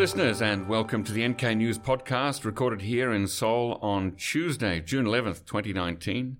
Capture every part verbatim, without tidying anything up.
listeners, and welcome to the N K News Podcast, recorded here in Seoul on Tuesday, June eleventh, twenty nineteen.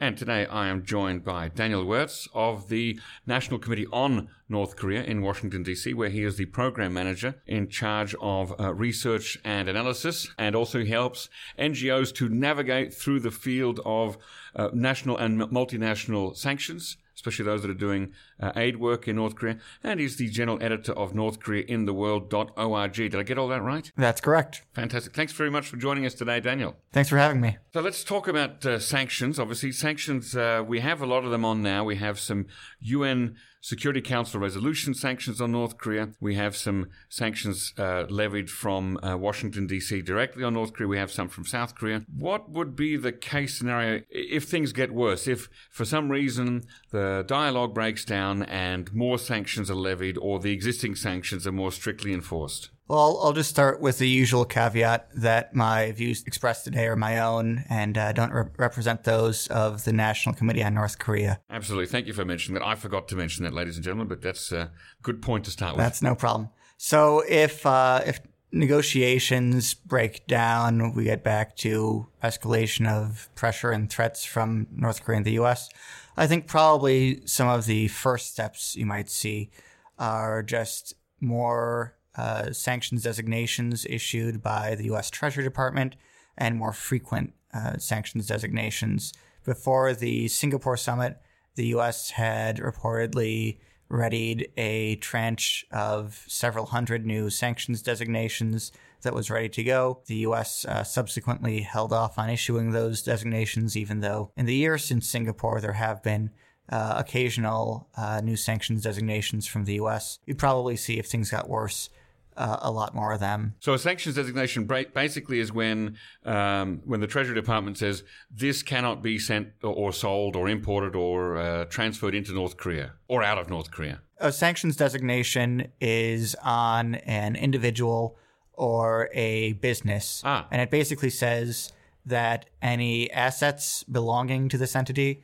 And today I am joined by Daniel Wertz of the National Committee on North Korea in Washington, D C, where he is the program manager in charge of uh, research and analysis, and also helps N G Os to navigate through the field of uh, national and multinational sanctions, especially those that are doing uh, aid work in North Korea. And he's the general editor of North Korea in the world dot org. Did I get all that right? That's correct. Fantastic. Thanks very much for joining us today, Daniel. Thanks for having me. So let's talk about uh, sanctions. Obviously, sanctions, uh, we have a lot of them on now. We have some U N Security Council resolution sanctions on North Korea. We have some sanctions uh, levied from uh, Washington, D C directly on North Korea. We have some from South Korea. What would be the case scenario if things get worse? If for some reason the dialogue breaks down and more sanctions are levied, or the existing sanctions are more strictly enforced? Well, I'll just start with the usual caveat that my views expressed today are my own and uh, don't re- represent those of the National Committee on North Korea. Absolutely. Thank you for mentioning that. I forgot to mention that, ladies and gentlemen, but that's a good point to start with. That's no problem. So if uh, if negotiations break down, we get back to escalation of pressure and threats from North Korea and the U S, I think probably some of the first steps you might see are just more Uh, sanctions designations issued by the U S Treasury Department, and more frequent uh, sanctions designations. Before the Singapore summit, the U S had reportedly readied a tranche of several hundred new sanctions designations that was ready to go. The U S uh, subsequently held off on issuing those designations, even though in the years since Singapore there have been uh, occasional uh, new sanctions designations from the U S. You'd probably see, if things got worse, Uh, a lot more of them. So a sanctions designation basically is when um, when the Treasury Department says this cannot be sent or, or sold or imported or uh, transferred into North Korea or out of North Korea. A sanctions designation is on an individual or a business. Ah. And it basically says that any assets belonging to this entity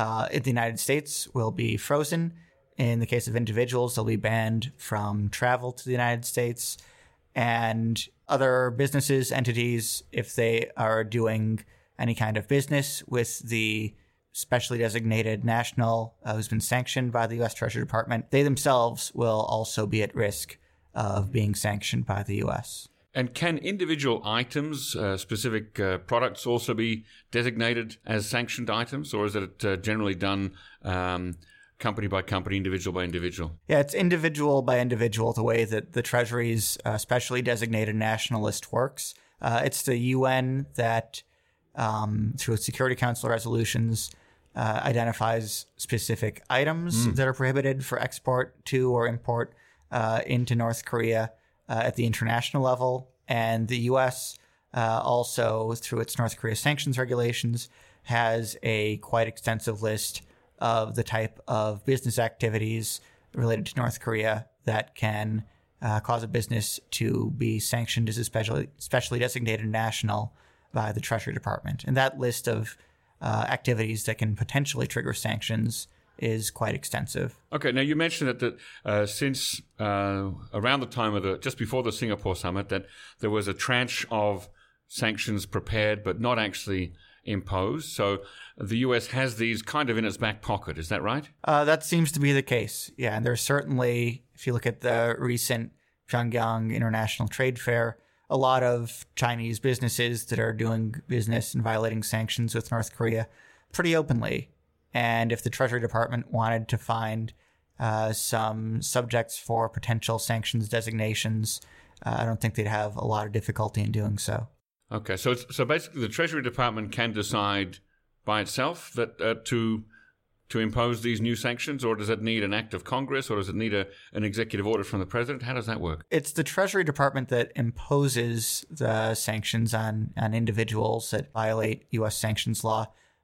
uh, in the United States will be frozen. In the case of individuals, they'll be banned from travel to the United States, and other businesses, entities, if they are doing any kind of business with the specially designated national uh, who's been sanctioned by the U S Treasury Department, they themselves will also be at risk of being sanctioned by the U S. And can individual items, uh, specific uh, products, also be designated as sanctioned items, or is it uh, generally done um company by company, individual by individual? Yeah, it's individual by individual, the way that the Treasury's uh, specially designated national list works. Uh, it's the U N that, um, through its Security Council resolutions, uh, identifies specific items mm. that are prohibited for export to or import uh, into North Korea uh, at the international level. And the U S uh, also, through its North Korea sanctions regulations, has a quite extensive list of the type of business activities related to North Korea that can uh, cause a business to be sanctioned as a specially, specially designated national by the Treasury Department. And that list of uh, activities that can potentially trigger sanctions is quite extensive. Okay. Now, you mentioned that the, uh, since uh, around the time of the, just before the Singapore summit, that there was a tranche of sanctions prepared but not actually imposed. So the U S has these kind of in its back pocket. Is that right? Uh, that seems to be the case. Yeah. And there's certainly, if you look at the recent Pyongyang International Trade Fair, a lot of Chinese businesses that are doing business and violating sanctions with North Korea pretty openly. And if the Treasury Department wanted to find uh, some subjects for potential sanctions designations, uh, I don't think they'd have a lot of difficulty in doing so. Okay, so it's, so basically, the Treasury Department can decide by itself that uh, to to impose these new sanctions, or does it need an act of Congress, or does it need a, an executive order from the president? How does that work? It's the Treasury Department that imposes the sanctions on on individuals that violate U S sanctions law.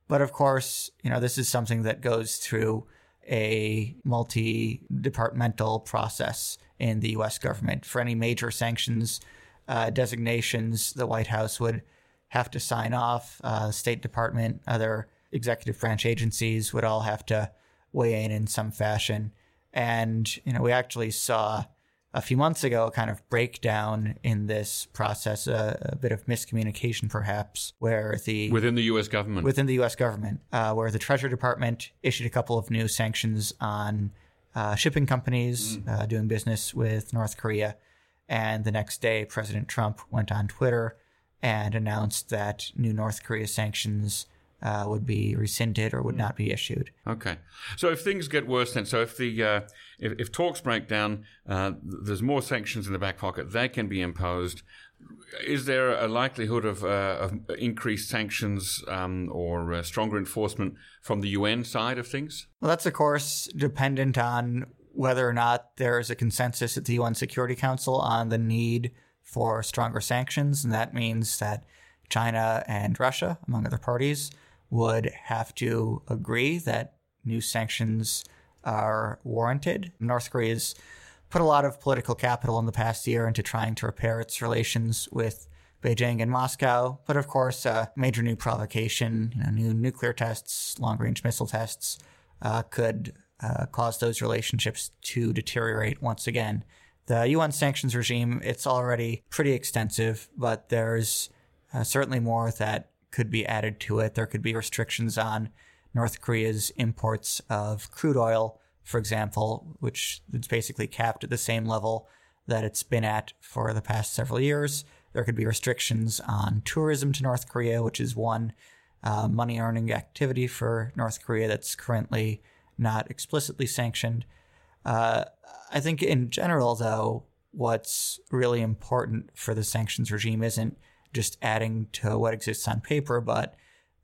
But of course, you know, this is something that goes through a multi-departmental process in the U S government. For any major sanctions Uh, designations, the White House would have to sign off. Uh, State Department, other executive branch agencies would all have to weigh in in some fashion. And, you know, we actually saw a few months ago, a kind of breakdown in this process, uh, a bit of miscommunication perhaps, where the... Within the U S government. Within the U S government, uh, where the Treasury Department issued a couple of new sanctions on uh, shipping companies mm. uh, doing business with North Korea. And the next day, President Trump went on Twitter and announced that new North Korea sanctions uh, would be rescinded or would not be issued. Okay. So if things get worse then, so if the uh, if, if talks break down, uh, there's more sanctions in the back pocket, they can be imposed. Is there a likelihood of, uh, of increased sanctions um, or uh, stronger enforcement from the U N side of things? Well, that's, of course, dependent on whether or not there is a consensus at the U N Security Council on the need for stronger sanctions. And that means that China and Russia, among other parties, would have to agree that new sanctions are warranted. North Korea's put a lot of political capital in the past year into trying to repair its relations with Beijing and Moscow. But of course, a major new provocation, you know, new nuclear tests, long-range missile tests, uh, could uh, cause those relationships to deteriorate once again. The U N sanctions regime, it's already pretty extensive, but there's uh, certainly more that could be added to it. There could be restrictions on North Korea's imports of crude oil, for example, which is basically capped at the same level that it's been at for the past several years. There could be restrictions on tourism to North Korea, which is one uh, money-earning activity for North Korea that's currently not explicitly sanctioned. Uh, I think in general, though, what's really important for the sanctions regime isn't just adding to what exists on paper, but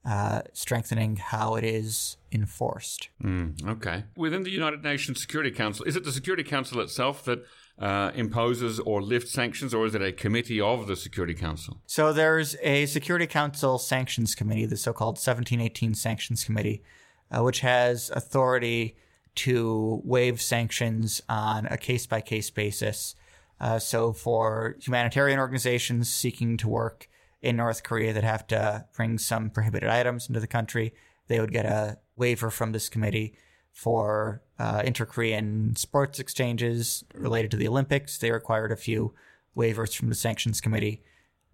uh, strengthening how it is enforced. Mm, okay. Within the United Nations Security Council, is it the Security Council itself that uh, imposes or lifts sanctions, or is it a committee of the Security Council? So there's a Security Council Sanctions Committee, the so-called seventeen eighteen Sanctions Committee, uh, which has authority to waive sanctions on a case-by-case basis. Uh, so for humanitarian organizations seeking to work in North Korea that have to bring some prohibited items into the country, they would get a waiver from this committee. For uh, inter-Korean sports exchanges related to the Olympics, they required a few waivers from the sanctions committee.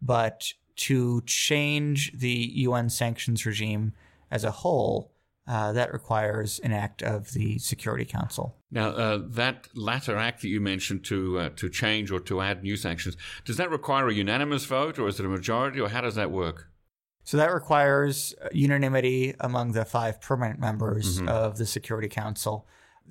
But to change the U N sanctions regime as a whole, Uh, that requires an act of the Security Council. Now, uh, that latter act that you mentioned to uh, to change or to add new sanctions, does that require a unanimous vote, or is it a majority, or how does that work? So that requires unanimity among the five permanent members mm-hmm. of the Security Council.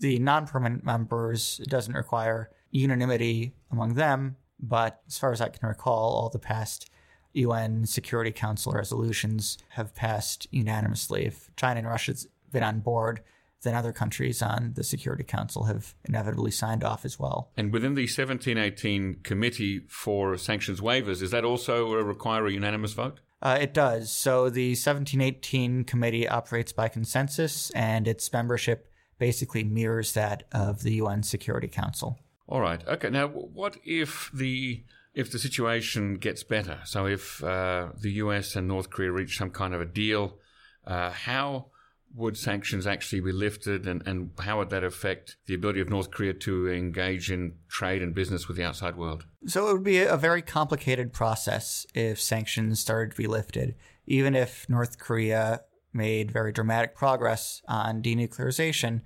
The non-permanent members, it doesn't require unanimity among them, but as far as I can recall, all the past U N Security Council resolutions have passed unanimously. If China and Russia's been on board, then other countries on the Security Council have inevitably signed off as well. And within the seventeen eighteen Committee for Sanctions Waivers, does that also require a unanimous vote? Uh, it does. So the seventeen eighteen Committee operates by consensus, and its membership basically mirrors that of the U N Security Council. All right. Okay. Now, what if the... If the situation gets better, so if uh, the U S and North Korea reach some kind of a deal, uh, how would sanctions actually be lifted, and, and how would that affect the ability of North Korea to engage in trade and business with the outside world? So it would be a very complicated process if sanctions started to be lifted. Even if North Korea made very dramatic progress on denuclearization,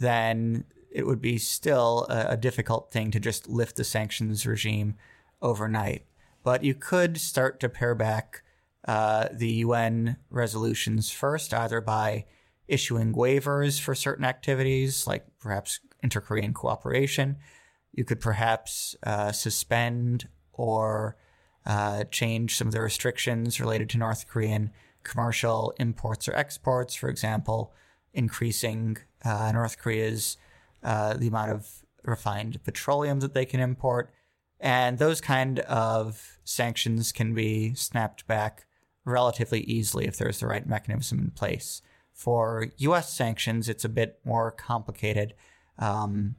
then it would be still a, a difficult thing to just lift the sanctions regime overnight. But you could start to pare back uh, the U N resolutions first, either by issuing waivers for certain activities, like perhaps inter-Korean cooperation. You could perhaps uh, suspend or uh, change some of the restrictions related to North Korean commercial imports or exports, for example, increasing uh, North Korea's uh, the amount of refined petroleum that they can import. And those kind of sanctions can be snapped back relatively easily if there's the right mechanism in place. For U S sanctions, it's a bit more complicated. Um,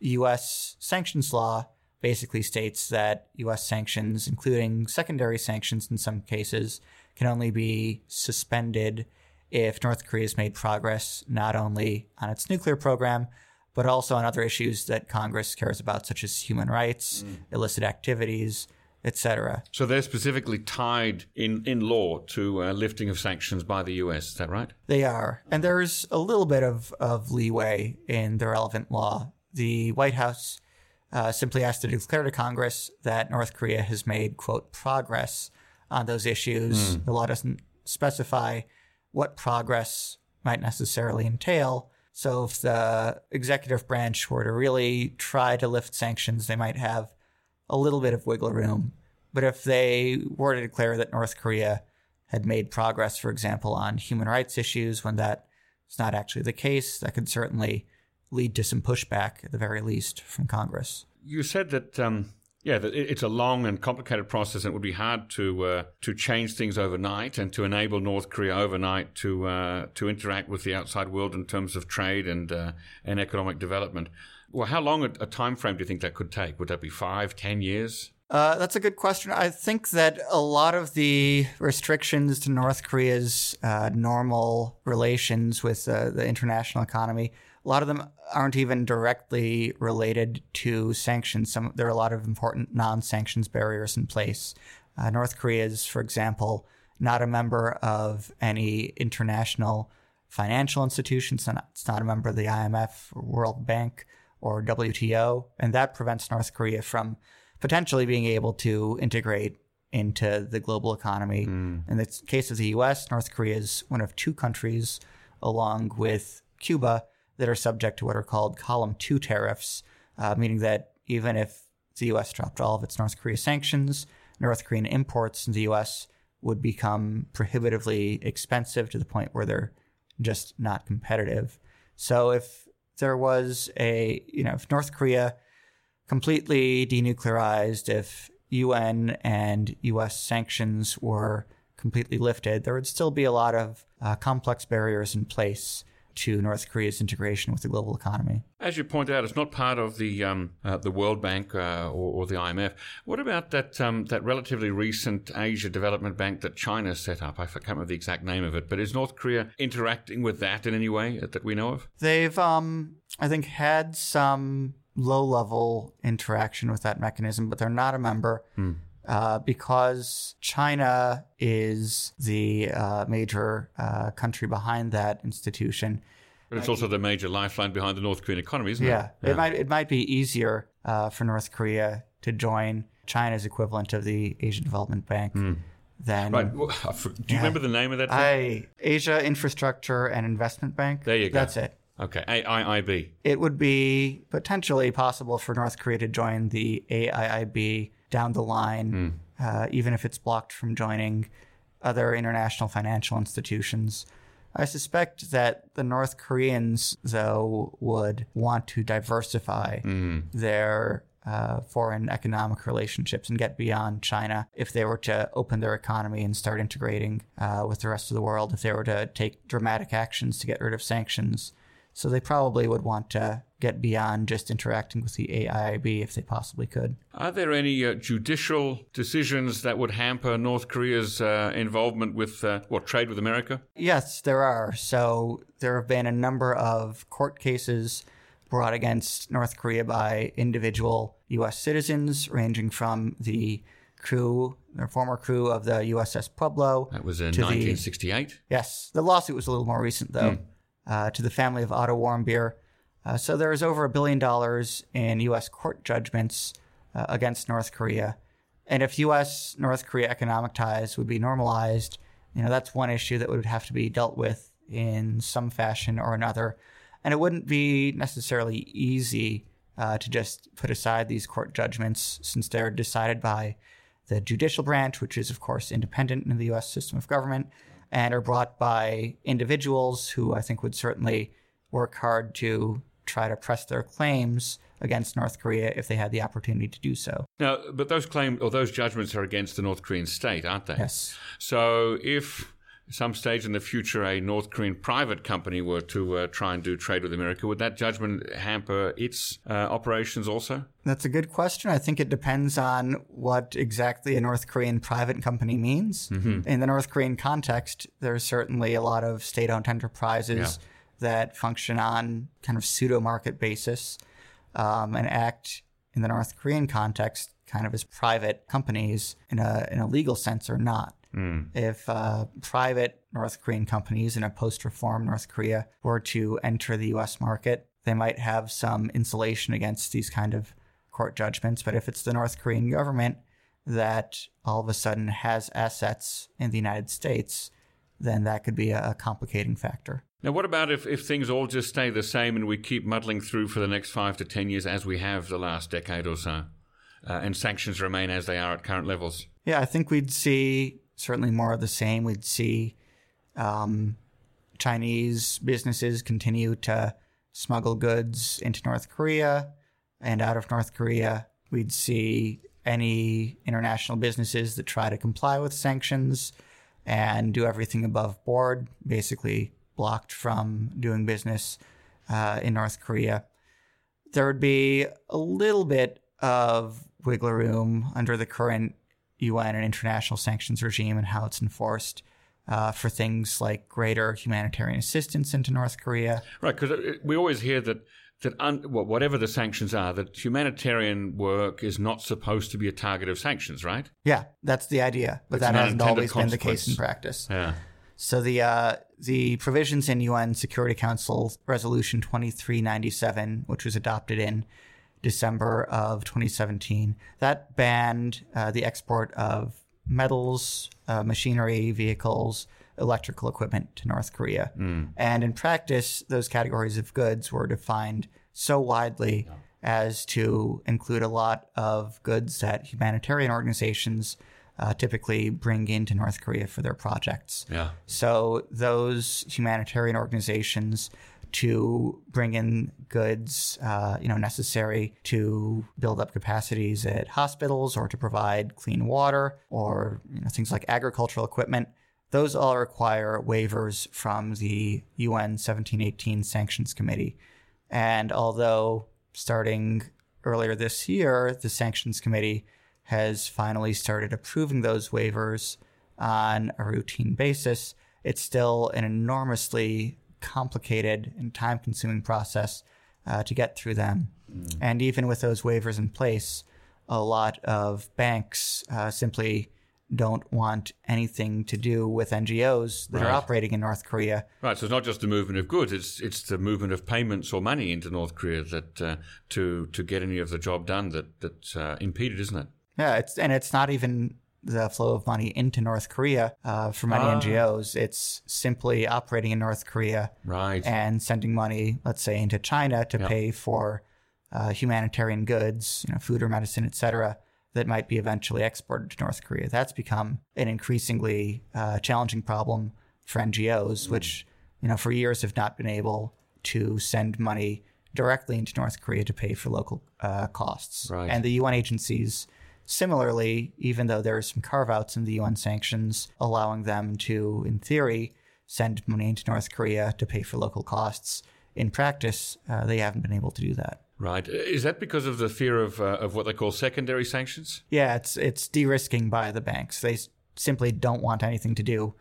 U S sanctions law basically states that U S sanctions, including secondary sanctions in some cases, can only be suspended if North Korea has made progress not only on its nuclear program, but also on other issues that Congress cares about, such as human rights, mm. illicit activities, et cetera. So they're specifically tied in, in law to uh, lifting of sanctions by the U S, is that right? They are. And there's a little bit of, of leeway in the relevant law. The White House uh, simply asked to declare to Congress that North Korea has made, quote, progress on those issues. Mm. The law doesn't specify what progress might necessarily entail. So if the executive branch were to really try to lift sanctions, they might have a little bit of wiggle room. But if they were to declare that North Korea had made progress, for example, on human rights issues, when that is not actually the case, that could certainly lead to some pushback, at the very least, from Congress. You said that, um, yeah, that it's a long and complicated process, and it would be hard to uh, to change things overnight and to enable North Korea overnight to uh, to interact with the outside world in terms of trade and uh, and economic development. Well, how long a, a time frame do you think that could take? Would that be five, ten years? Uh, that's a good question. I think that a lot of the restrictions to North Korea's uh, normal relations with uh, the international economy, a lot of them aren't even directly related to sanctions. Some, there are a lot of important non-sanctions barriers in place. Uh, North Korea is, for example, not a member of any international financial institutions. It's not a member of the I M F, or World Bank, or W T O, and that prevents North Korea from potentially being able to integrate into the global economy. Mm. In the case of the U S, North Korea is one of two countries, along with Cuba, that are subject to what are called column two tariffs, uh, meaning that even if the U S dropped all of its North Korea sanctions, North Korean imports in the U S would become prohibitively expensive to the point where they're just not competitive. So if there was a, you know, if North Korea completely denuclearized, if U N and U S sanctions were completely lifted, there would still be a lot of uh, complex barriers in place to North Korea's integration with the global economy. As you point out, it's not part of the um, uh, the World Bank uh, or, or the I M F. What about that um, that relatively recent Asia Development Bank that China set up? I can't remember the exact name of it, but is North Korea interacting with that in any way that we know of? They've, um, I think, had some low-level interaction with that mechanism, but they're not a member mm. uh, because China is the uh, major uh, country behind that institution. But it's also the major lifeline behind the North Korean economy, isn't yeah, it? Yeah, it might it might be easier uh, for North Korea to join China's equivalent of the Asian Development Bank mm. than... Right. Well, do you yeah, remember the name of that thing? I, Asia Infrastructure and Investment Bank. There you go. That's it. Okay, A I I B. It would be potentially possible for North Korea to join the A I I B down the line, mm. uh, even if it's blocked from joining other international financial institutions. I suspect that the North Koreans, though, would want to diversify mm. their uh, foreign economic relationships and get beyond China if they were to open their economy and start integrating uh, with the rest of the world, if they were to take dramatic actions to get rid of sanctions. So they probably would want to get beyond just interacting with the A I I B if they possibly could. Are there any uh, judicial decisions that would hamper North Korea's uh, involvement with, uh, what, trade with America? Yes, there are. So there have been a number of court cases brought against North Korea by individual U S citizens, ranging from the crew, the former crew of the U S S Pueblo. That was in nineteen sixty-eight? The, yes. The lawsuit was a little more recent, though. Mm. Uh, to the family of Otto Warmbier. Uh, so there is over a billion dollars in U S court judgments uh, against North Korea. And if U S-North Korea economic ties would be normalized, you know, that's one issue that would have to be dealt with in some fashion or another. And it wouldn't be necessarily easy uh, to just put aside these court judgments, since they're decided by the judicial branch, which is, of course, independent in the U S system of government, and are brought by individuals who I think would certainly work hard to try to press their claims against North Korea if they had the opportunity to do so. Now, but those claims or those judgments are against the North Korean state, aren't they? Yes. So if some stage in the future a North Korean private company were to uh, try and do trade with America, would that judgment hamper its uh, operations also? That's a good question. I think it depends on what exactly a North Korean private company means. Mm-hmm. In the North Korean context, there's certainly a lot of state-owned enterprises yeah. that function on kind of pseudo-market basis um, and act in the North Korean context kind of as private companies in a in a legal sense or not. Mm. If uh, private North Korean companies in a post-reform North Korea were to enter the U S market, they might have some insulation against these kind of court judgments. But if it's the North Korean government that all of a sudden has assets in the United States, then that could be a complicating factor. Now, what about if, if things all just stay the same and we keep muddling through for the next five to ten years as we have the last decade or so, uh, and sanctions remain as they are at current levels? Yeah, I think we'd see certainly more of the same. We'd see um, Chinese businesses continue to smuggle goods into North Korea and out of North Korea. We'd see any international businesses that try to comply with sanctions and do everything above board, basically blocked from doing business uh, in North Korea. There would be a little bit of wiggle room under the current U N and international sanctions regime and how it's enforced uh, for things like greater humanitarian assistance into North Korea. Right, because we always hear that that un- well, whatever the sanctions are, that humanitarian work is not supposed to be a target of sanctions, right? Yeah, that's the idea, but it's that hasn't always been the case in practice. Yeah. So the uh, the provisions in U N Security Council Resolution twenty-three ninety-seven, which was adopted in December of twenty seventeen, that banned uh, the export of metals, uh, machinery, vehicles, electrical equipment to North Korea. Mm. And in practice, those categories of goods were defined so widely as to include a lot of goods that humanitarian organizations uh, typically bring into North Korea for their projects. Yeah. So those humanitarian organizations to bring in goods uh, you know, necessary to build up capacities at hospitals or to provide clean water or you know, things like agricultural equipment, those all require waivers from the U N seventeen eighteen Sanctions Committee. And although starting earlier this year, the Sanctions Committee has finally started approving those waivers on a routine basis, it's still an enormously complicated and time-consuming process uh, to get through them. Mm. And even with those waivers in place, a lot of banks uh, simply don't want anything to do with N G Os that right. are operating in North Korea. Right, so it's not just the movement of goods, it's it's the movement of payments or money into North Korea that uh, to to get any of the job done that that's uh, impeded, isn't it? Yeah, it's and it's not even the flow of money into North Korea uh, for many ah. N G Os. It's simply operating in North Korea right. and sending money, let's say, into China to yep. pay for uh, humanitarian goods, you know, food or medicine, et cetera, that might be eventually exported to North Korea. That's become an increasingly uh, challenging problem for N G Os, which, you know, for years have not been able to send money directly into North Korea to pay for local uh, costs. Right. And the U N agencies, similarly, even though there are some carve-outs in the U N sanctions, allowing them to, in theory, send money into North Korea to pay for local costs, in practice, uh, they haven't been able to do that. Right. Is that because of the fear of uh, of what they call secondary sanctions? Yeah, it's it's de-risking by the banks. They s- simply don't want anything to do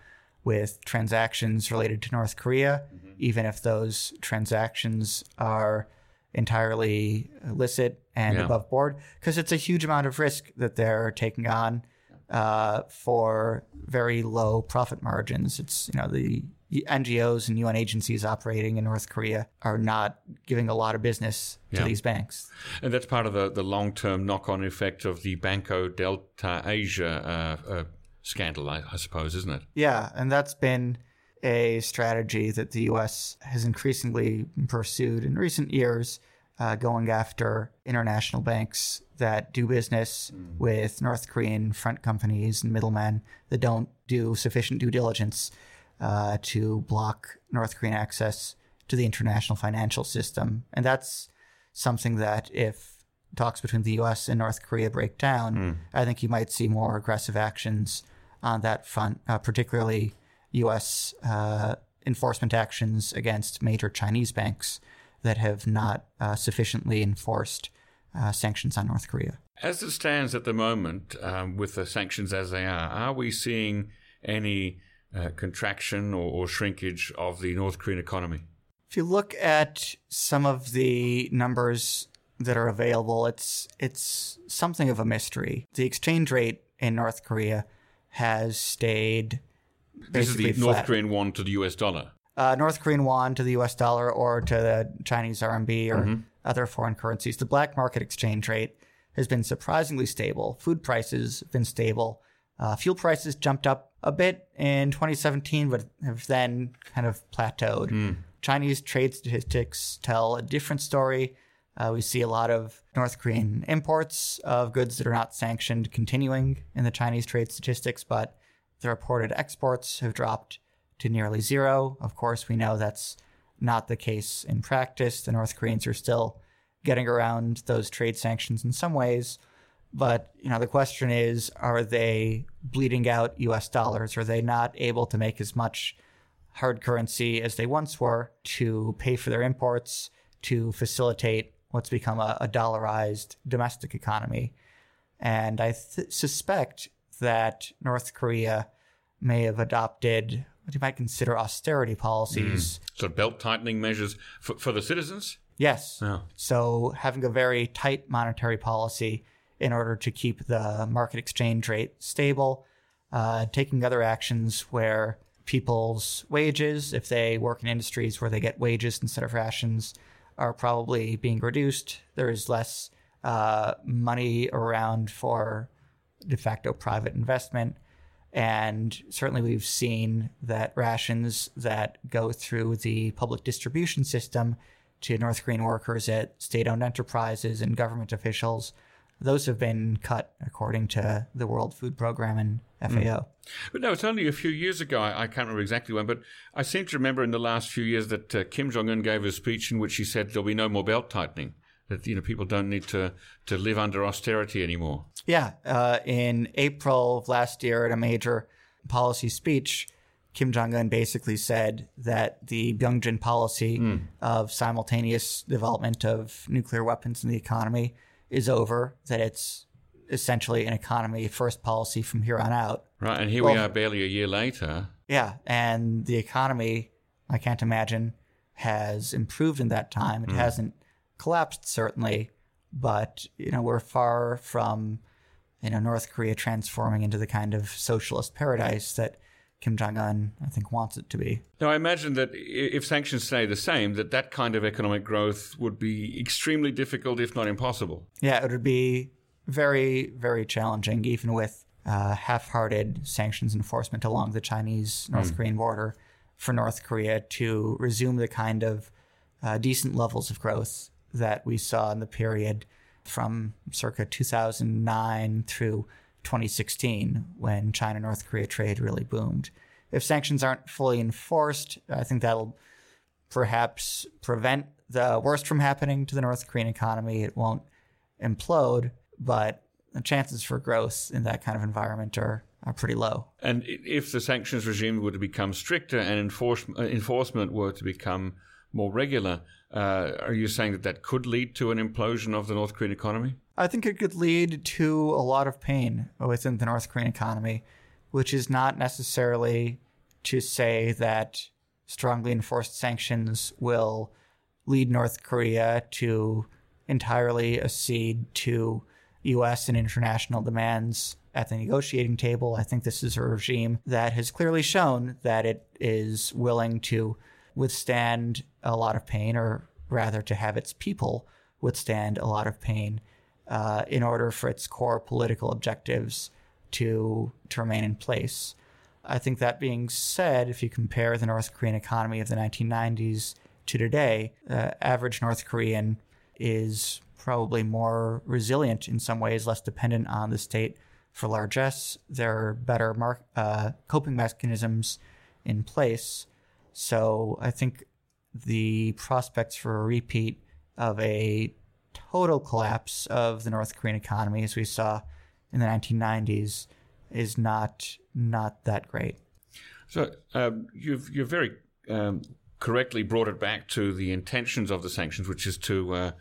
with transactions related to North Korea, mm-hmm. even if those transactions are entirely illicit and yeah. above board, because it's a huge amount of risk that they're taking on uh, for very low profit margins. It's, you know, the N G Os and U N agencies operating in North Korea are not giving a lot of business to yeah. these banks. And that's part of the, the long-term knock-on effect of the Banco Delta Asia uh, uh, scandal, I, I suppose, isn't it? Yeah, and that's been a strategy that the U S has increasingly pursued in recent years, uh, going after international banks that do business mm. with North Korean front companies and middlemen that don't do sufficient due diligence Uh, to block North Korean access to the international financial system. And that's something that if talks between the U S and North Korea break down, mm. I think you might see more aggressive actions on that front, uh, particularly U S uh, enforcement actions against major Chinese banks that have not uh, sufficiently enforced uh, sanctions on North Korea. As it stands at the moment, um, with the sanctions as they are, are we seeing any Uh, contraction or, or shrinkage of the North Korean economy? If you look at some of the numbers that are available, it's it's something of a mystery. The exchange rate in North Korea has stayed basically This is the flat. North Korean won to the U S dollar. Uh, North Korean won to the U S dollar or to the Chinese R M B or mm-hmm. other foreign currencies. The black market exchange rate has been surprisingly stable. Food prices have been stable. Uh, fuel prices jumped up a bit in twenty seventeen, but have then kind of plateaued. Mm. Chinese trade statistics tell a different story. Uh, we see a lot of North Korean imports of goods that are not sanctioned continuing in the Chinese trade statistics, but the reported exports have dropped to nearly zero. Of course, we know that's not the case in practice. The North Koreans are still getting around those trade sanctions in some ways. But, you know, the question is, are they bleeding out U S dollars? Are they not able to make as much hard currency as they once were to pay for their imports, to facilitate what's become a, a dollarized domestic economy? And I th- suspect that North Korea may have adopted what you might consider austerity policies. Mm. So belt tightening measures for, for the citizens? Yes. Oh. So having a very tight monetary policy in order to keep the market exchange rate stable, uh, taking other actions where people's wages, if they work in industries where they get wages instead of rations, are probably being reduced. There is less uh, money around for de facto private investment. And certainly we've seen that rations that go through the public distribution system to North Korean workers at state-owned enterprises and government officials, those have been cut according to the World Food Program and F A O. Mm. But no, it's only a few years ago, I, I can't remember exactly when, but I seem to remember in the last few years that uh, Kim Jong-un gave a speech in which he said there'll be no more belt tightening, that you know people don't need to, to live under austerity anymore. Yeah. Uh, in April of last year, at a major policy speech, Kim Jong-un basically said that the Byungjin policy mm. of simultaneous development of nuclear weapons in the economy is over, that it's essentially an economy first policy from here on out. Right, and here well, we are barely a year later. Yeah, and the economy, I can't imagine, has improved in that time. It mm. hasn't collapsed, certainly, but you know we're far from you know North Korea transforming into the kind of socialist paradise that Kim Jong-un, I think, wants it to be. Now, I imagine that if sanctions stay the same, that that kind of economic growth would be extremely difficult, if not impossible. Yeah, it would be very, very challenging, even with uh, half-hearted sanctions enforcement along the Chinese-North mm. Korean border, for North Korea to resume the kind of uh, decent levels of growth that we saw in the period from circa two thousand nine through twenty sixteen, when China-North Korea trade really boomed. If sanctions aren't fully enforced, I think that'll perhaps prevent the worst from happening to the North Korean economy. It won't implode, but the chances for growth in that kind of environment are, are pretty low. And if the sanctions regime were to become stricter and enforce, enforcement were to become more regular, uh, are you saying that that could lead to an implosion of the North Korean economy? I think it could lead to a lot of pain within the North Korean economy, which is not necessarily to say that strongly enforced sanctions will lead North Korea to entirely accede to U S and international demands at the negotiating table. I think this is a regime that has clearly shown that it is willing to withstand a lot of pain, or rather to have its people withstand a lot of pain, Uh, in order for its core political objectives to, to remain in place. I think that being said, if you compare the North Korean economy of the nineteen nineties to today, the uh, average North Korean is probably more resilient in some ways, less dependent on the state for largesse. There are better mar- uh, coping mechanisms in place. So I think the prospects for a repeat of a total collapse of the North Korean economy, as we saw in the nineteen nineties, is not not that great. So um, you've you've very um, correctly brought it back to the intentions of the sanctions, which is to uh,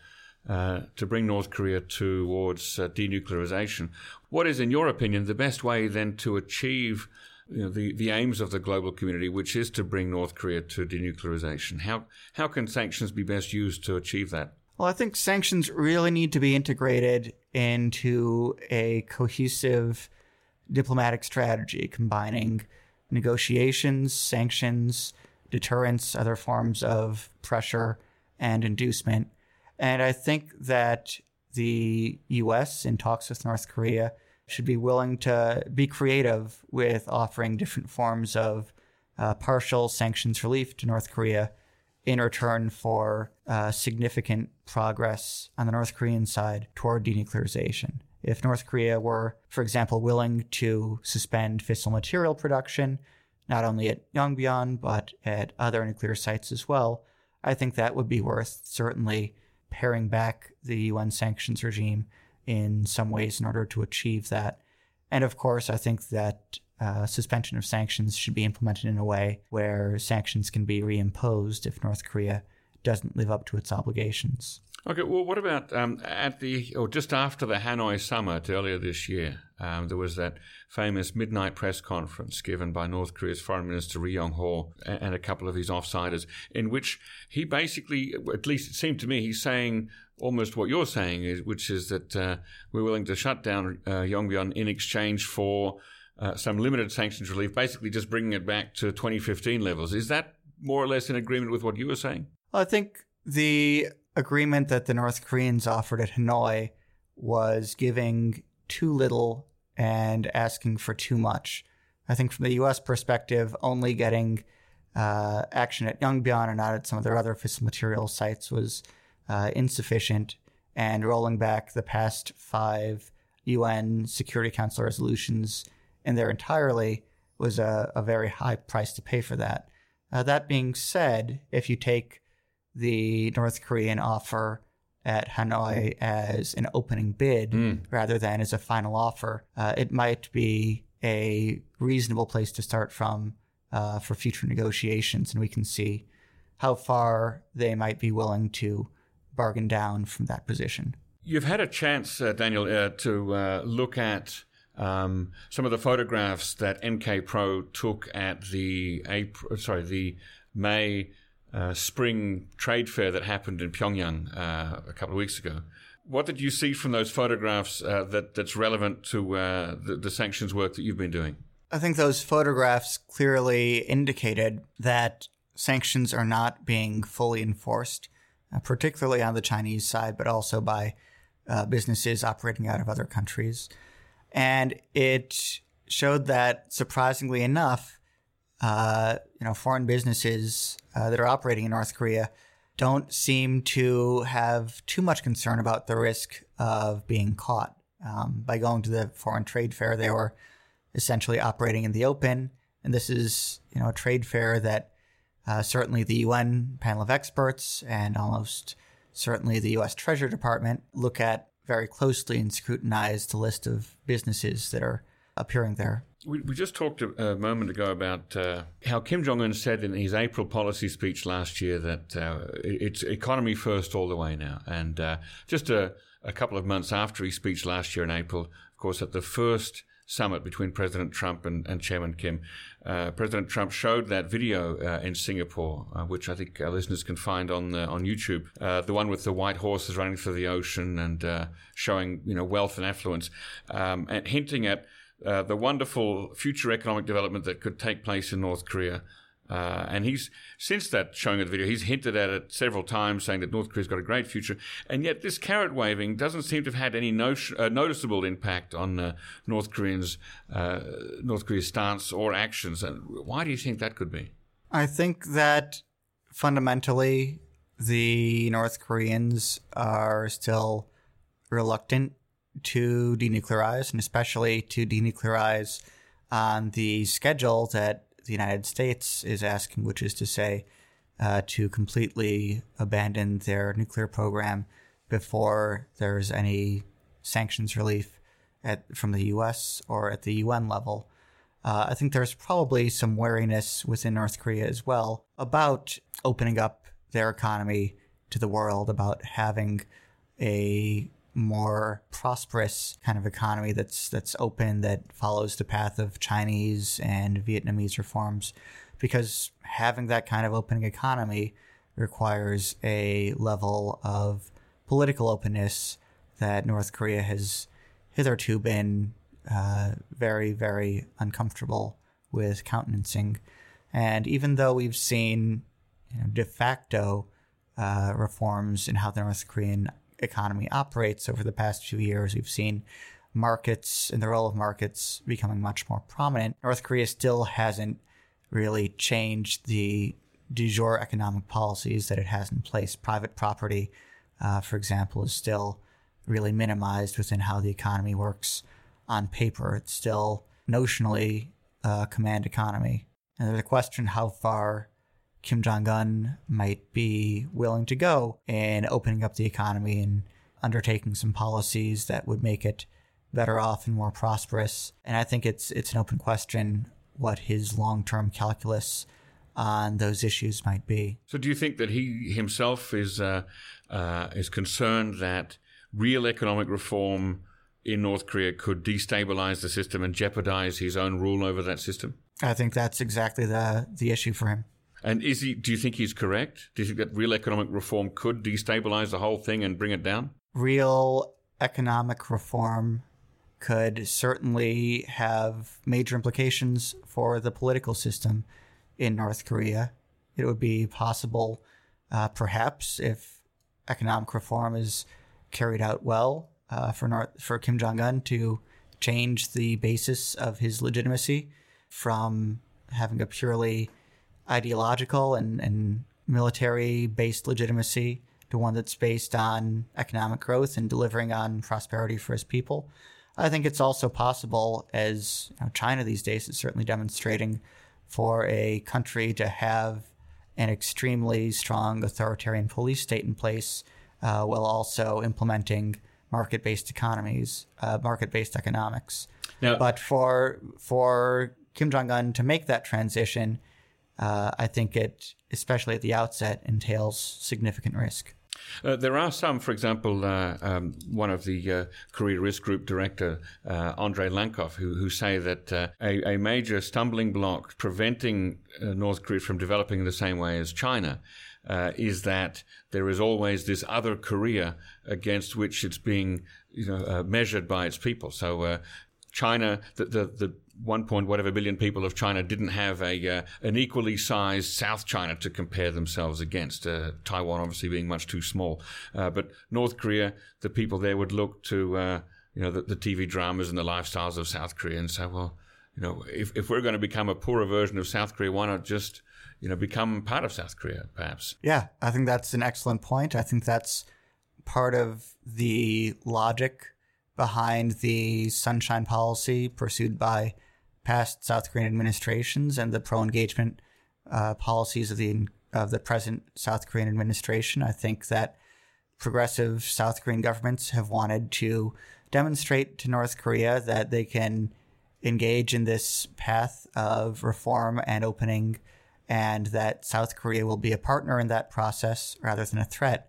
uh, to bring North Korea towards uh, denuclearization. What is, in your opinion, the best way then to achieve you know, the, the aims of the global community, which is to bring North Korea to denuclearization. How how can sanctions be best used to achieve that? Well, I think sanctions really need to be integrated into a cohesive diplomatic strategy, combining negotiations, sanctions, deterrence, other forms of pressure and inducement. And I think that the U S, in talks with North Korea, should be willing to be creative with offering different forms of uh, partial sanctions relief to North Korea in return for uh, significant progress on the North Korean side toward denuclearization. If North Korea were, for example, willing to suspend fissile material production, not only at Yongbyon, but at other nuclear sites as well, I think that would be worth certainly paring back the U N sanctions regime in some ways in order to achieve that. And of course, I think that uh, suspension of sanctions should be implemented in a way where sanctions can be reimposed if North Korea doesn't live up to its obligations. Okay, well, what about um, at the, or just after the Hanoi summit earlier this year, um, there was that famous midnight press conference given by North Korea's Foreign Minister Ri Yong-ho and a couple of his offsiders, in which he basically, at least it seemed to me, he's saying almost what you're saying, which is that uh, we're willing to shut down uh, Yongbyon in exchange for uh, some limited sanctions relief, basically just bringing it back to twenty fifteen levels. Is that more or less in agreement with what you were saying? Well, I think the agreement that the North Koreans offered at Hanoi was giving too little and asking for too much. I think from the U S perspective, only getting uh, action at Yongbyon and not at some of their other fissile material sites was uh, insufficient, and rolling back the past five U N Security Council resolutions in there entirely was a, a very high price to pay for that. Uh, that being said, if you take the North Korean offer at Hanoi as an opening bid mm. rather than as a final offer, Uh, it might be a reasonable place to start from uh, for future negotiations, and we can see how far they might be willing to bargain down from that position. You've had a chance, uh, Daniel, uh, to uh, look at Um, some of the photographs that M K Pro took at the April, sorry, the May uh, spring trade fair that happened in Pyongyang uh, a couple of weeks ago. What did you see from those photographs uh, that, that's relevant to uh, the, the sanctions work that you've been doing? I think those photographs clearly indicated that sanctions are not being fully enforced, uh, particularly on the Chinese side, but also by uh, businesses operating out of other countries. And it showed that, surprisingly enough, uh, you know, foreign businesses uh, that are operating in North Korea don't seem to have too much concern about the risk of being caught. Um, by going to the foreign trade fair, they were essentially operating in the open. And this is, you know, a trade fair that uh, certainly the U N panel of experts and almost certainly the U S Treasury Department look at very closely and scrutinize the list of businesses that are appearing there. We, we just talked a, a moment ago about uh, how Kim Jong-un said in his April policy speech last year that uh, it's economy first all the way now. And uh, just a, a couple of months after his speech last year in April, of course, at the first summit between President Trump and, and Chairman Kim, uh, President Trump showed that video uh, in Singapore, uh, which I think our listeners can find on uh, on YouTube, uh, the one with the white horses running through the ocean and uh, showing, you know, wealth and affluence, um, and hinting at uh, the wonderful future economic development that could take place in North Korea. Uh, and he's, since that showing of the video, he's hinted at it several times, saying that North Korea's got a great future. And yet this carrot waving doesn't seem to have had any notion, uh, noticeable impact on uh, North Koreans, uh, North Korea's stance or actions. And why do you think that could be? I think that fundamentally the North Koreans are still reluctant to denuclearize, and especially to denuclearize on the schedule that the United States is asking, which is to say uh, to completely abandon their nuclear program before there's any sanctions relief at, from the U S or at the U N level. Uh, I think there's probably some wariness within North Korea as well about opening up their economy to the world, about having a more prosperous kind of economy that's that's open, that follows the path of Chinese and Vietnamese reforms, because having that kind of opening economy requires a level of political openness that North Korea has hitherto been uh, very, very uncomfortable with countenancing. And even though we've seen you know, de facto uh, reforms in how the North Korean economy operates over the past few years, we've seen markets and the role of markets becoming much more prominent. North Korea still hasn't really changed the du jour economic policies that it has in place. Private property, uh, for example, is still really minimized within how the economy works on paper. It's still notionally a command economy. And there's a question how far Kim Jong-un might be willing to go in opening up the economy and undertaking some policies that would make it better off and more prosperous. And I think it's it's an open question what his long-term calculus on those issues might be. So do you think that he himself is uh, uh, is concerned that real economic reform in North Korea could destabilize the system and jeopardize his own rule over that system? I think that's exactly the the issue for him. And is he? Do you think he's correct? Do you think that real economic reform could destabilize the whole thing and bring it down? Real economic reform could certainly have major implications for the political system in North Korea. It would be possible, uh, perhaps, if economic reform is carried out well, uh, for North, for Kim Jong-un to change the basis of his legitimacy from having a purely ideological and, and military-based legitimacy to one that's based on economic growth and delivering on prosperity for his people. I think it's also possible, as you know, China these days is certainly demonstrating, for a country to have an extremely strong authoritarian police state in place uh, while also implementing market-based economies, uh, market-based economics. Now, but for for Kim Jong-un to make that transition, Uh, I think it, especially at the outset, entails significant risk. Uh, there are some, for example, uh, um, one of the uh, Korea Risk Group director, uh, Andrei Lankov, who, who say that uh, a, a major stumbling block preventing uh, North Korea from developing in the same way as China uh, is that there is always this other Korea against which it's being you know, uh, measured by its people. So uh, China, the the, the one point whatever billion people of China didn't have a uh, an equally sized South China to compare themselves against, uh, Taiwan obviously being much too small. Uh, but North Korea, the people there would look to uh, you know the, the T V dramas and the lifestyles of South Korea and say, well, you know, if, if we're going to become a poorer version of South Korea, why not just you know become part of South Korea, perhaps? Yeah, I think that's an excellent point. I think that's part of the logic behind the sunshine policy pursued by past South Korean administrations and the pro-engagement uh, policies of the of the present South Korean administration. I think that progressive South Korean governments have wanted to demonstrate to North Korea that they can engage in this path of reform and opening, and that South Korea will be a partner in that process rather than a threat.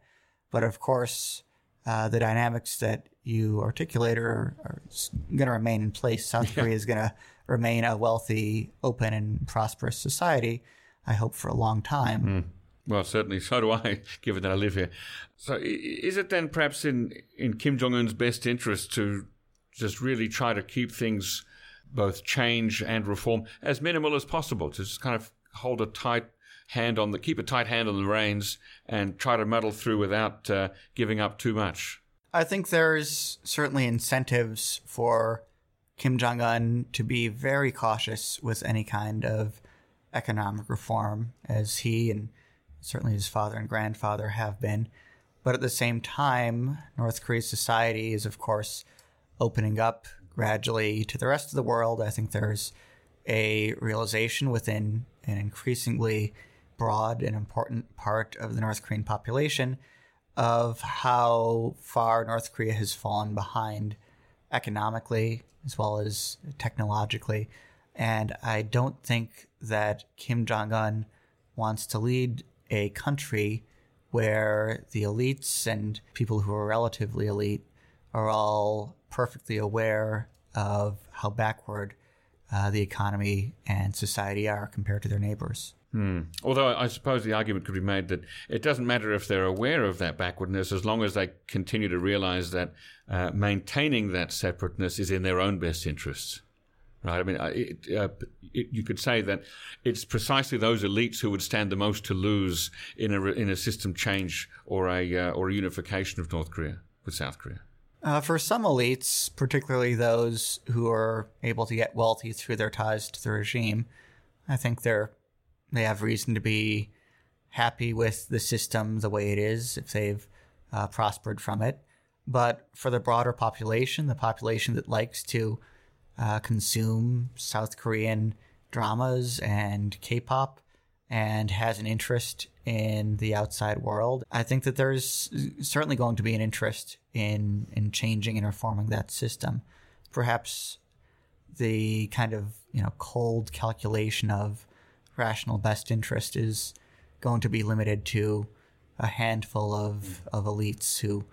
But of course, uh, the dynamics that you articulate are, are going to remain in place. South Korea is going to remain a wealthy, open, and prosperous society, I hope, for a long time. Mm. Well, certainly. So do I, given that I live here. So is it then perhaps in, in Kim Jong-un's best interest to just really try to keep things, both change and reform, as minimal as possible, to just kind of hold a tight hand on the, keep a tight hand on the reins and try to muddle through without uh, giving up too much? I think there's certainly incentives for Kim Jong-un to be very cautious with any kind of economic reform, as he and certainly his father and grandfather have been. But at the same time, North Korea's society is, of course, opening up gradually to the rest of the world. I think there's a realization within an increasingly broad and important part of the North Korean population of how far North Korea has fallen behind economically as well as technologically. And I don't think that Kim Jong-un wants to lead a country where the elites and people who are relatively elite are all perfectly aware of how backward uh, the economy and society are compared to their neighbors. Hmm. Although I suppose the argument could be made that it doesn't matter if they're aware of that backwardness as long as they continue to realize that uh, maintaining that separateness is in their own best interests. Right? I mean, it, uh, it, you could say that it's precisely those elites who would stand the most to lose in a, in a system change or a, uh, or a unification of North Korea with South Korea. Uh, for some elites, particularly those who are able to get wealthy through their ties to the regime, I think they're They have reason to be happy with the system the way it is if they've uh, prospered from it. But for the broader population, the population that likes to uh, consume South Korean dramas and K-pop and has an interest in the outside world, I think that there's certainly going to be an interest in, in changing and reforming that system. Perhaps the kind of, you know, cold calculation of rational best interest is going to be limited to a handful of, of elites who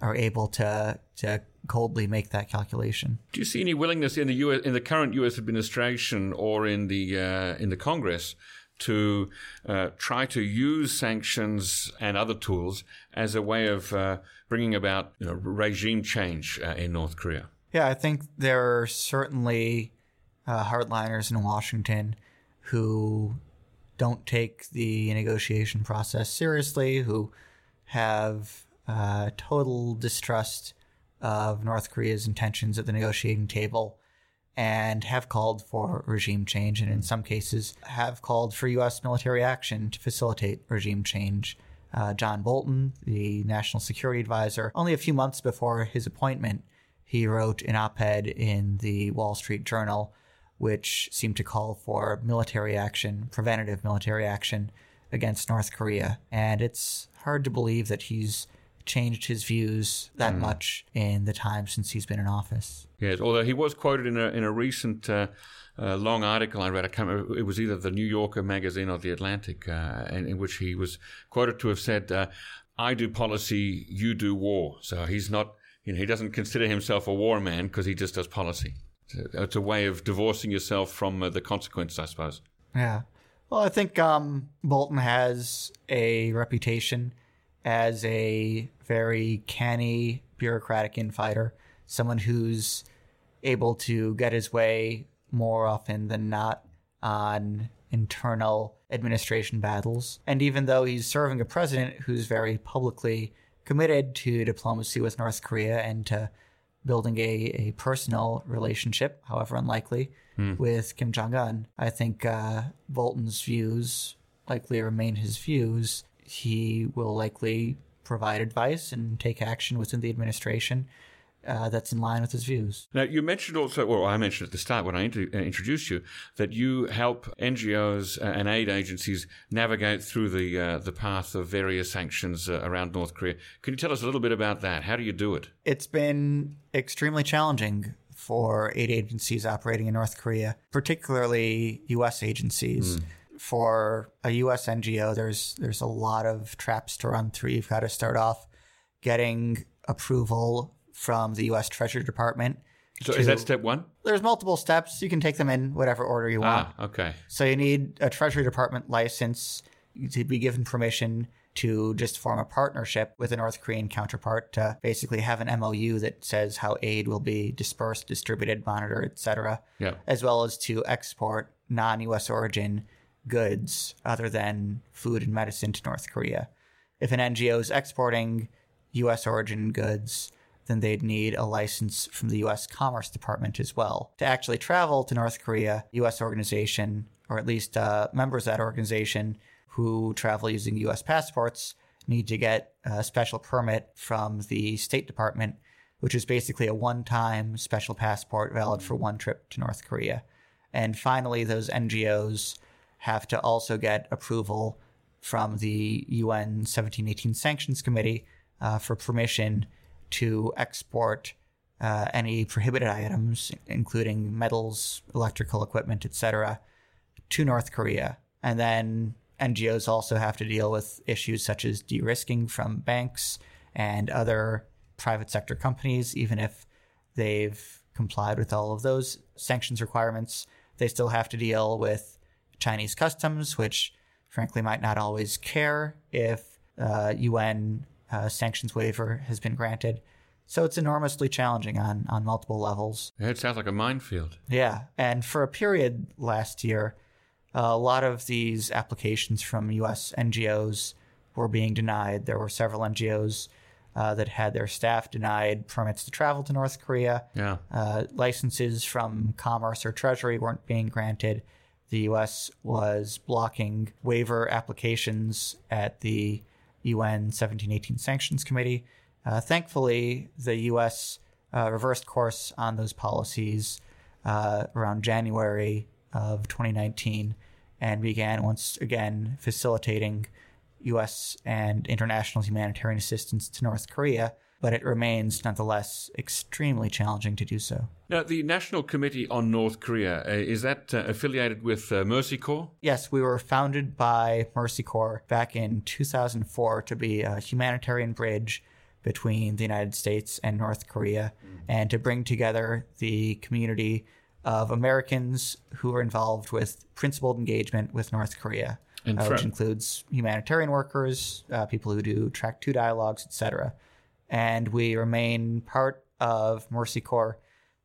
are able to to coldly make that calculation. Do you see any willingness in the U S, in the current U S administration or in the uh, in the Congress to uh, try to use sanctions and other tools as a way of uh, bringing about, you know, regime change uh, in North Korea? Yeah, I think there are certainly uh, hardliners in Washington who don't take the negotiation process seriously, who have uh, total distrust of North Korea's intentions at the negotiating table and have called for regime change, and in some cases have called for U S military action to facilitate regime change. Uh, John Bolton, the National Security Advisor, only a few months before his appointment, he wrote an op-ed in the Wall Street Journal which seemed to call for military action, preventative military action against North Korea. And it's hard to believe that he's changed his views that mm. much in the time since he's been in office. Yes, although he was quoted in a in a recent uh, uh, long article I read. I can't remember, it was either the New Yorker magazine or the Atlantic, uh, in, in which he was quoted to have said, uh, "I do policy, you do war." So he's not, you know, he doesn't consider himself a war man because he just does policy. It's a way of divorcing yourself from uh, the consequences, I suppose. Yeah. Well, I think um, Bolton has a reputation as a very canny bureaucratic infighter, someone who's able to get his way more often than not on internal administration battles. And even though he's serving a president who's very publicly committed to diplomacy with North Korea and to building a, a personal relationship, however unlikely, mm. with Kim Jong-un, I think uh, Bolton's views likely remain his views. He will likely provide advice and take action within the administration uh, that's in line with his views. Now, you mentioned also, well, I mentioned at the start when I inter- introduced you, that you help N G Os and aid agencies navigate through the, uh, the path of various sanctions uh, around North Korea. Can you tell us a little bit about that? How do you do it? It's been extremely challenging for aid agencies operating in North Korea, particularly U S agencies. Mm. For a U S N G O, there's there's a lot of traps to run through. You've got to start off getting approval from the U S Treasury Department. So to, is that step one? There's multiple steps. You can take them in whatever order you want. Ah, okay. So you need a Treasury Department license to be given permission to just form a partnership with a North Korean counterpart to basically have an M O U that says how aid will be dispersed, distributed, monitored, et cetera. Yeah. As well as to export non-U S origin goods other than food and medicine to North Korea. If an N G O is exporting U S origin goods, then they'd need a license from the U S Commerce Department as well. To actually travel to North Korea, U S organization, or at least uh, members of that organization who travel using U S passports, need to get a special permit from the State Department, which is basically a one-time special passport valid for one trip to North Korea. And finally, those N G Os have to also get approval from the U N seventeen eighteen Sanctions Committee uh, for permission to export uh, any prohibited items, including metals, electrical equipment, et cetera, to North Korea. And then N G Os also have to deal with issues such as de-risking from banks and other private sector companies, even if they've complied with all of those sanctions requirements, they still have to deal with Chinese customs, which frankly might not always care if uh, U N uh, sanctions waiver has been granted. So it's enormously challenging on, on multiple levels. It sounds like a minefield. Yeah. And for a period last year, a lot of these applications from U S N G Os were being denied. There were several N G Os uh, that had their staff denied permits to travel to North Korea. Yeah. Uh, licenses from Commerce or Treasury weren't being granted. The U S was blocking waiver applications at the U N seventeen eighteen Sanctions Committee. Uh, thankfully, the U S uh, reversed course on those policies uh, around January of twenty nineteen and began once again facilitating U S and international humanitarian assistance to North Korea, but it remains nonetheless extremely challenging to do so. Now, the National Committee on North Korea, uh, is that uh, affiliated with uh, Mercy Corps? Yes, we were founded by Mercy Corps back in two thousand four to be a humanitarian bridge between the United States and North Korea, and to bring together the community of Americans who are involved with principled engagement with North Korea, uh, which includes humanitarian workers, uh, people who do Track two dialogues, et cetera. And we remain part of Mercy Corps,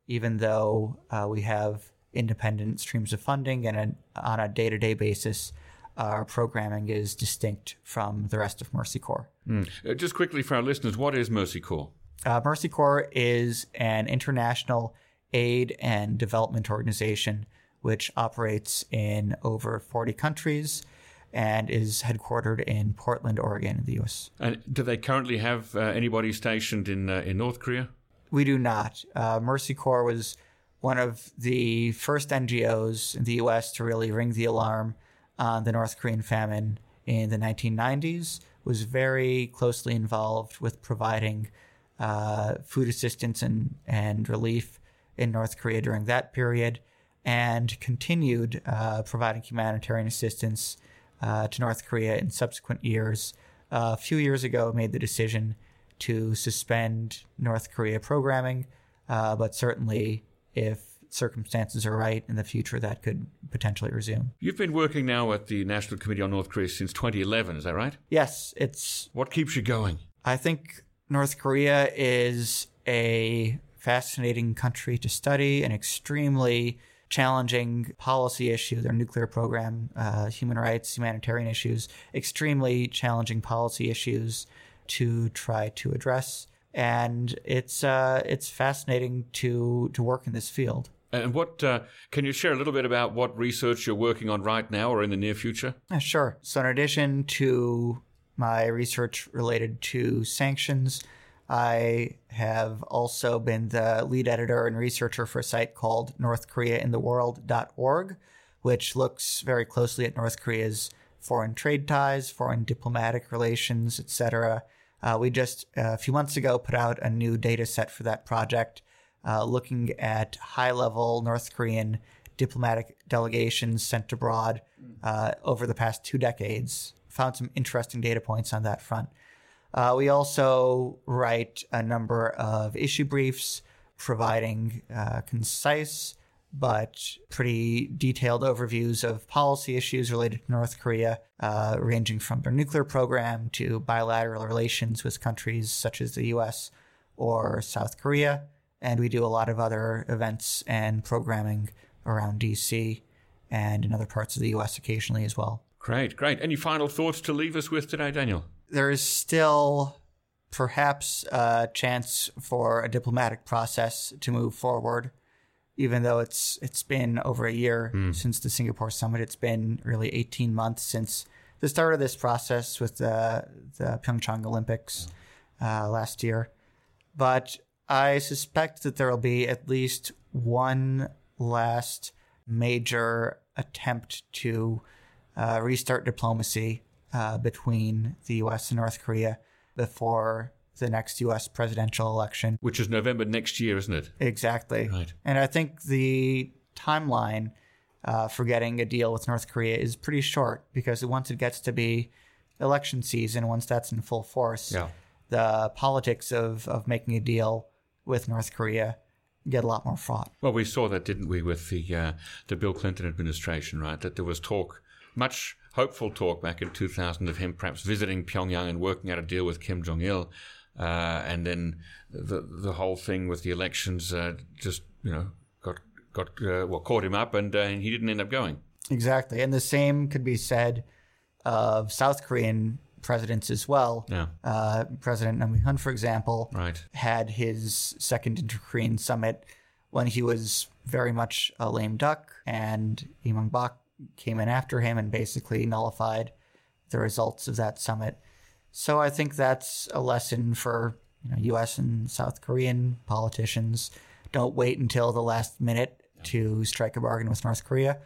even though uh, we have independent streams of funding and an, on a day-to-day basis, our programming is distinct from the rest of Mercy Corps. Mm. Uh, just quickly for our listeners, what is Mercy Corps? Uh, Mercy Corps is an international aid and development organization which operates in over forty countries and is headquartered in Portland, Oregon, in the U S. And do they currently have uh, anybody stationed in uh, in North Korea? We do not. Uh, Mercy Corps was one of the first N G Os in the U S to really ring the alarm on the North Korean famine in the nineteen nineties, was very closely involved with providing uh, food assistance and, and relief in North Korea during that period, and continued uh, providing humanitarian assistance uh, to North Korea in subsequent years. Uh, a few years ago, made the decision to suspend North Korea programming, uh, but certainly if circumstances are right in the future, that could potentially resume. You've been working now at the National Committee on North Korea since twenty eleven, is that right? Yes, it's... What keeps you going? I think North Korea is a fascinating country to study, an extremely challenging policy issue, their nuclear program, uh, human rights, humanitarian issues, extremely challenging policy issues to try to address. And it's uh, it's fascinating to, to work in this field. And what uh, can you share a little bit about what research you're working on right now or in the near future? Uh, sure. So in addition to my research related to sanctions, I have also been the lead editor and researcher for a site called North Korea in the world dot org, which looks very closely at North Korea's foreign trade ties, foreign diplomatic relations, et cetera. Uh, we just uh, a few months ago put out a new data set for that project, Uh, looking at high-level North Korean diplomatic delegations sent abroad uh, over the past two decades. Found some interesting data points on that front. Uh, we also write a number of issue briefs, providing uh, concise but pretty detailed overviews of policy issues related to North Korea, uh, ranging from their nuclear program to bilateral relations with countries such as the U S or South Korea. And we do a lot of other events and programming around D C and in other parts of the U S occasionally as well. Great, great. Any final thoughts to leave us with today, Daniel? There is still perhaps a chance for a diplomatic process to move forward, even though it's it's been over a year mm. since the Singapore summit. It's been really eighteen months since the start of this process with the, the Pyeongchang Olympics uh, last year. But I suspect that there will be at least one last major attempt to uh, restart diplomacy uh, between the U S and North Korea before the next U S presidential election. Which is November next year, isn't it? Exactly. Right. And I think the timeline uh, for getting a deal with North Korea is pretty short, because once it gets to be election season, once that's in full force... Yeah. the politics of, of making a deal with North Korea get a lot more fraught. Well, we saw that, didn't we, with the uh, the Bill Clinton administration, right? That there was talk, much hopeful talk back in two thousand of him perhaps visiting Pyongyang and working out a deal with Kim Jong Il, uh, and then the the whole thing with the elections uh, just you know got got uh, well caught him up, and, uh, and he didn't end up going. Exactly, and the same could be said of South Korean presidents as well. Yeah. Uh, President Roh Moo-hyun, for example, right. had his second inter-Korean summit when he was very much a lame duck, and Lee Myung-bak came in after him and basically nullified the results of that summit. So I think that's a lesson for you know, U S and South Korean politicians. Don't wait until the last minute yeah. to strike a bargain with North Korea.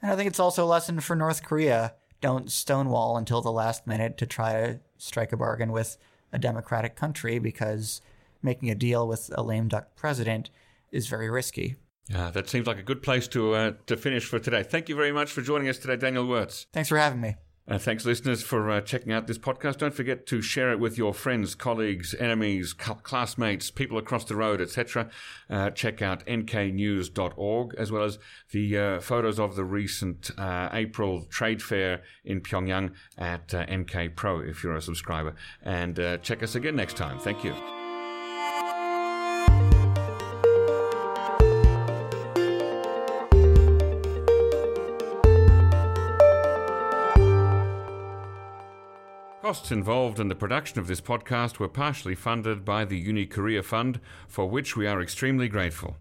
And I think it's also a lesson for North Korea. Don't stonewall until the last minute to try to strike a bargain with a democratic country, because making a deal with a lame duck president is very risky. Yeah, that seems like a good place to uh, to finish for today. Thank you very much for joining us today, Daniel Wertz. Thanks for having me. And thanks, listeners, for uh, checking out this podcast. Don't forget to share it with your friends, colleagues, enemies, classmates, people across the road, et cetera. Uh, check out N K news dot org, as well as the uh, photos of the recent uh, April trade fair in Pyongyang at uh, M K Pro, if you're a subscriber. And uh, check us again next time. Thank you. Costs involved in the production of this podcast were partially funded by the UniKorea Fund, for which we are extremely grateful.